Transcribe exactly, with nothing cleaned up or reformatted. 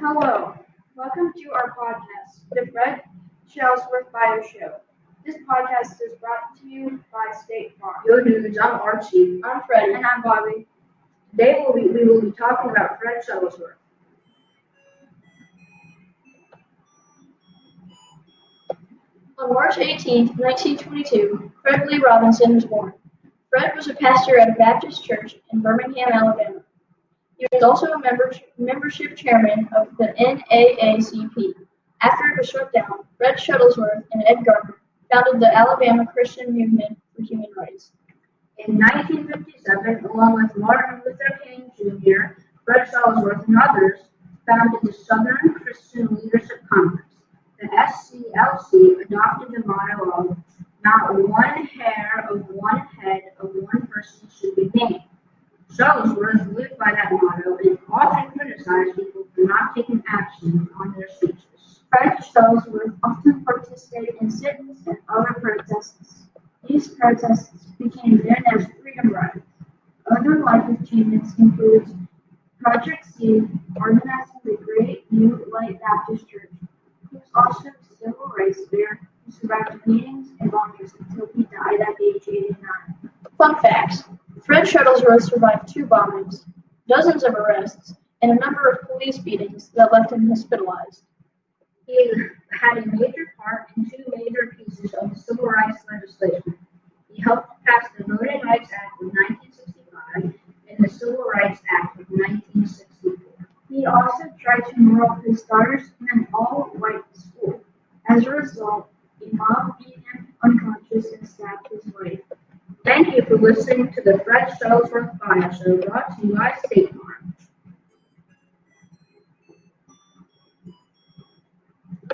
Hello, welcome to our podcast, the Fred Shuttlesworth Bio Show. This podcast is brought to you by State Farm. You're doing the I'm Archie. I'm Freddie. And I'm Bobby. Today we'll be, we will be talking about Fred Shuttlesworth. On March eighteenth, nineteen twenty-two, Fred Lee Robinson was born. Fred was a pastor at a Baptist church in Birmingham, Alabama. He was also a member, membership chairman of the N double A C P. After it was shut down, Fred Shuttlesworth and Ed Gardner founded the Alabama Christian Movement for Human Rights. In nineteen fifty-seven, along with Martin Luther King Junior, Fred Shuttlesworth and others founded the Southern Christian Leadership Conference. The S C L C adopted the motto of, "Not one hair of one head of one person should be named." Shuttlesworth lived by that motto and often criticized people for not taking action on their speeches. Fred Shuttlesworth often participated in sit-ins and other protests. These protests became known as freedom rides. Other life achievements include Project C, organizing the Great New Light Baptist Church. He was also the civil rights leader who survived beatings and bombings until he died at age eighty-nine. Fun facts. Fred Shuttlesworth survived two bombings, dozens of arrests, and a number of police beatings that left him hospitalized. He had a major part in two major pieces of the civil rights legislation. He helped pass the Voting Rights Act of nineteen sixty-five and the Civil Rights Act of nineteen sixty-four. He also tried to enroll his daughters in an all-white school. As a result, a mob beat him unconscious and stabbed his wife. Thank you for listening to the Fred Shuttlesworth Bio Show, brought to you by State Farm.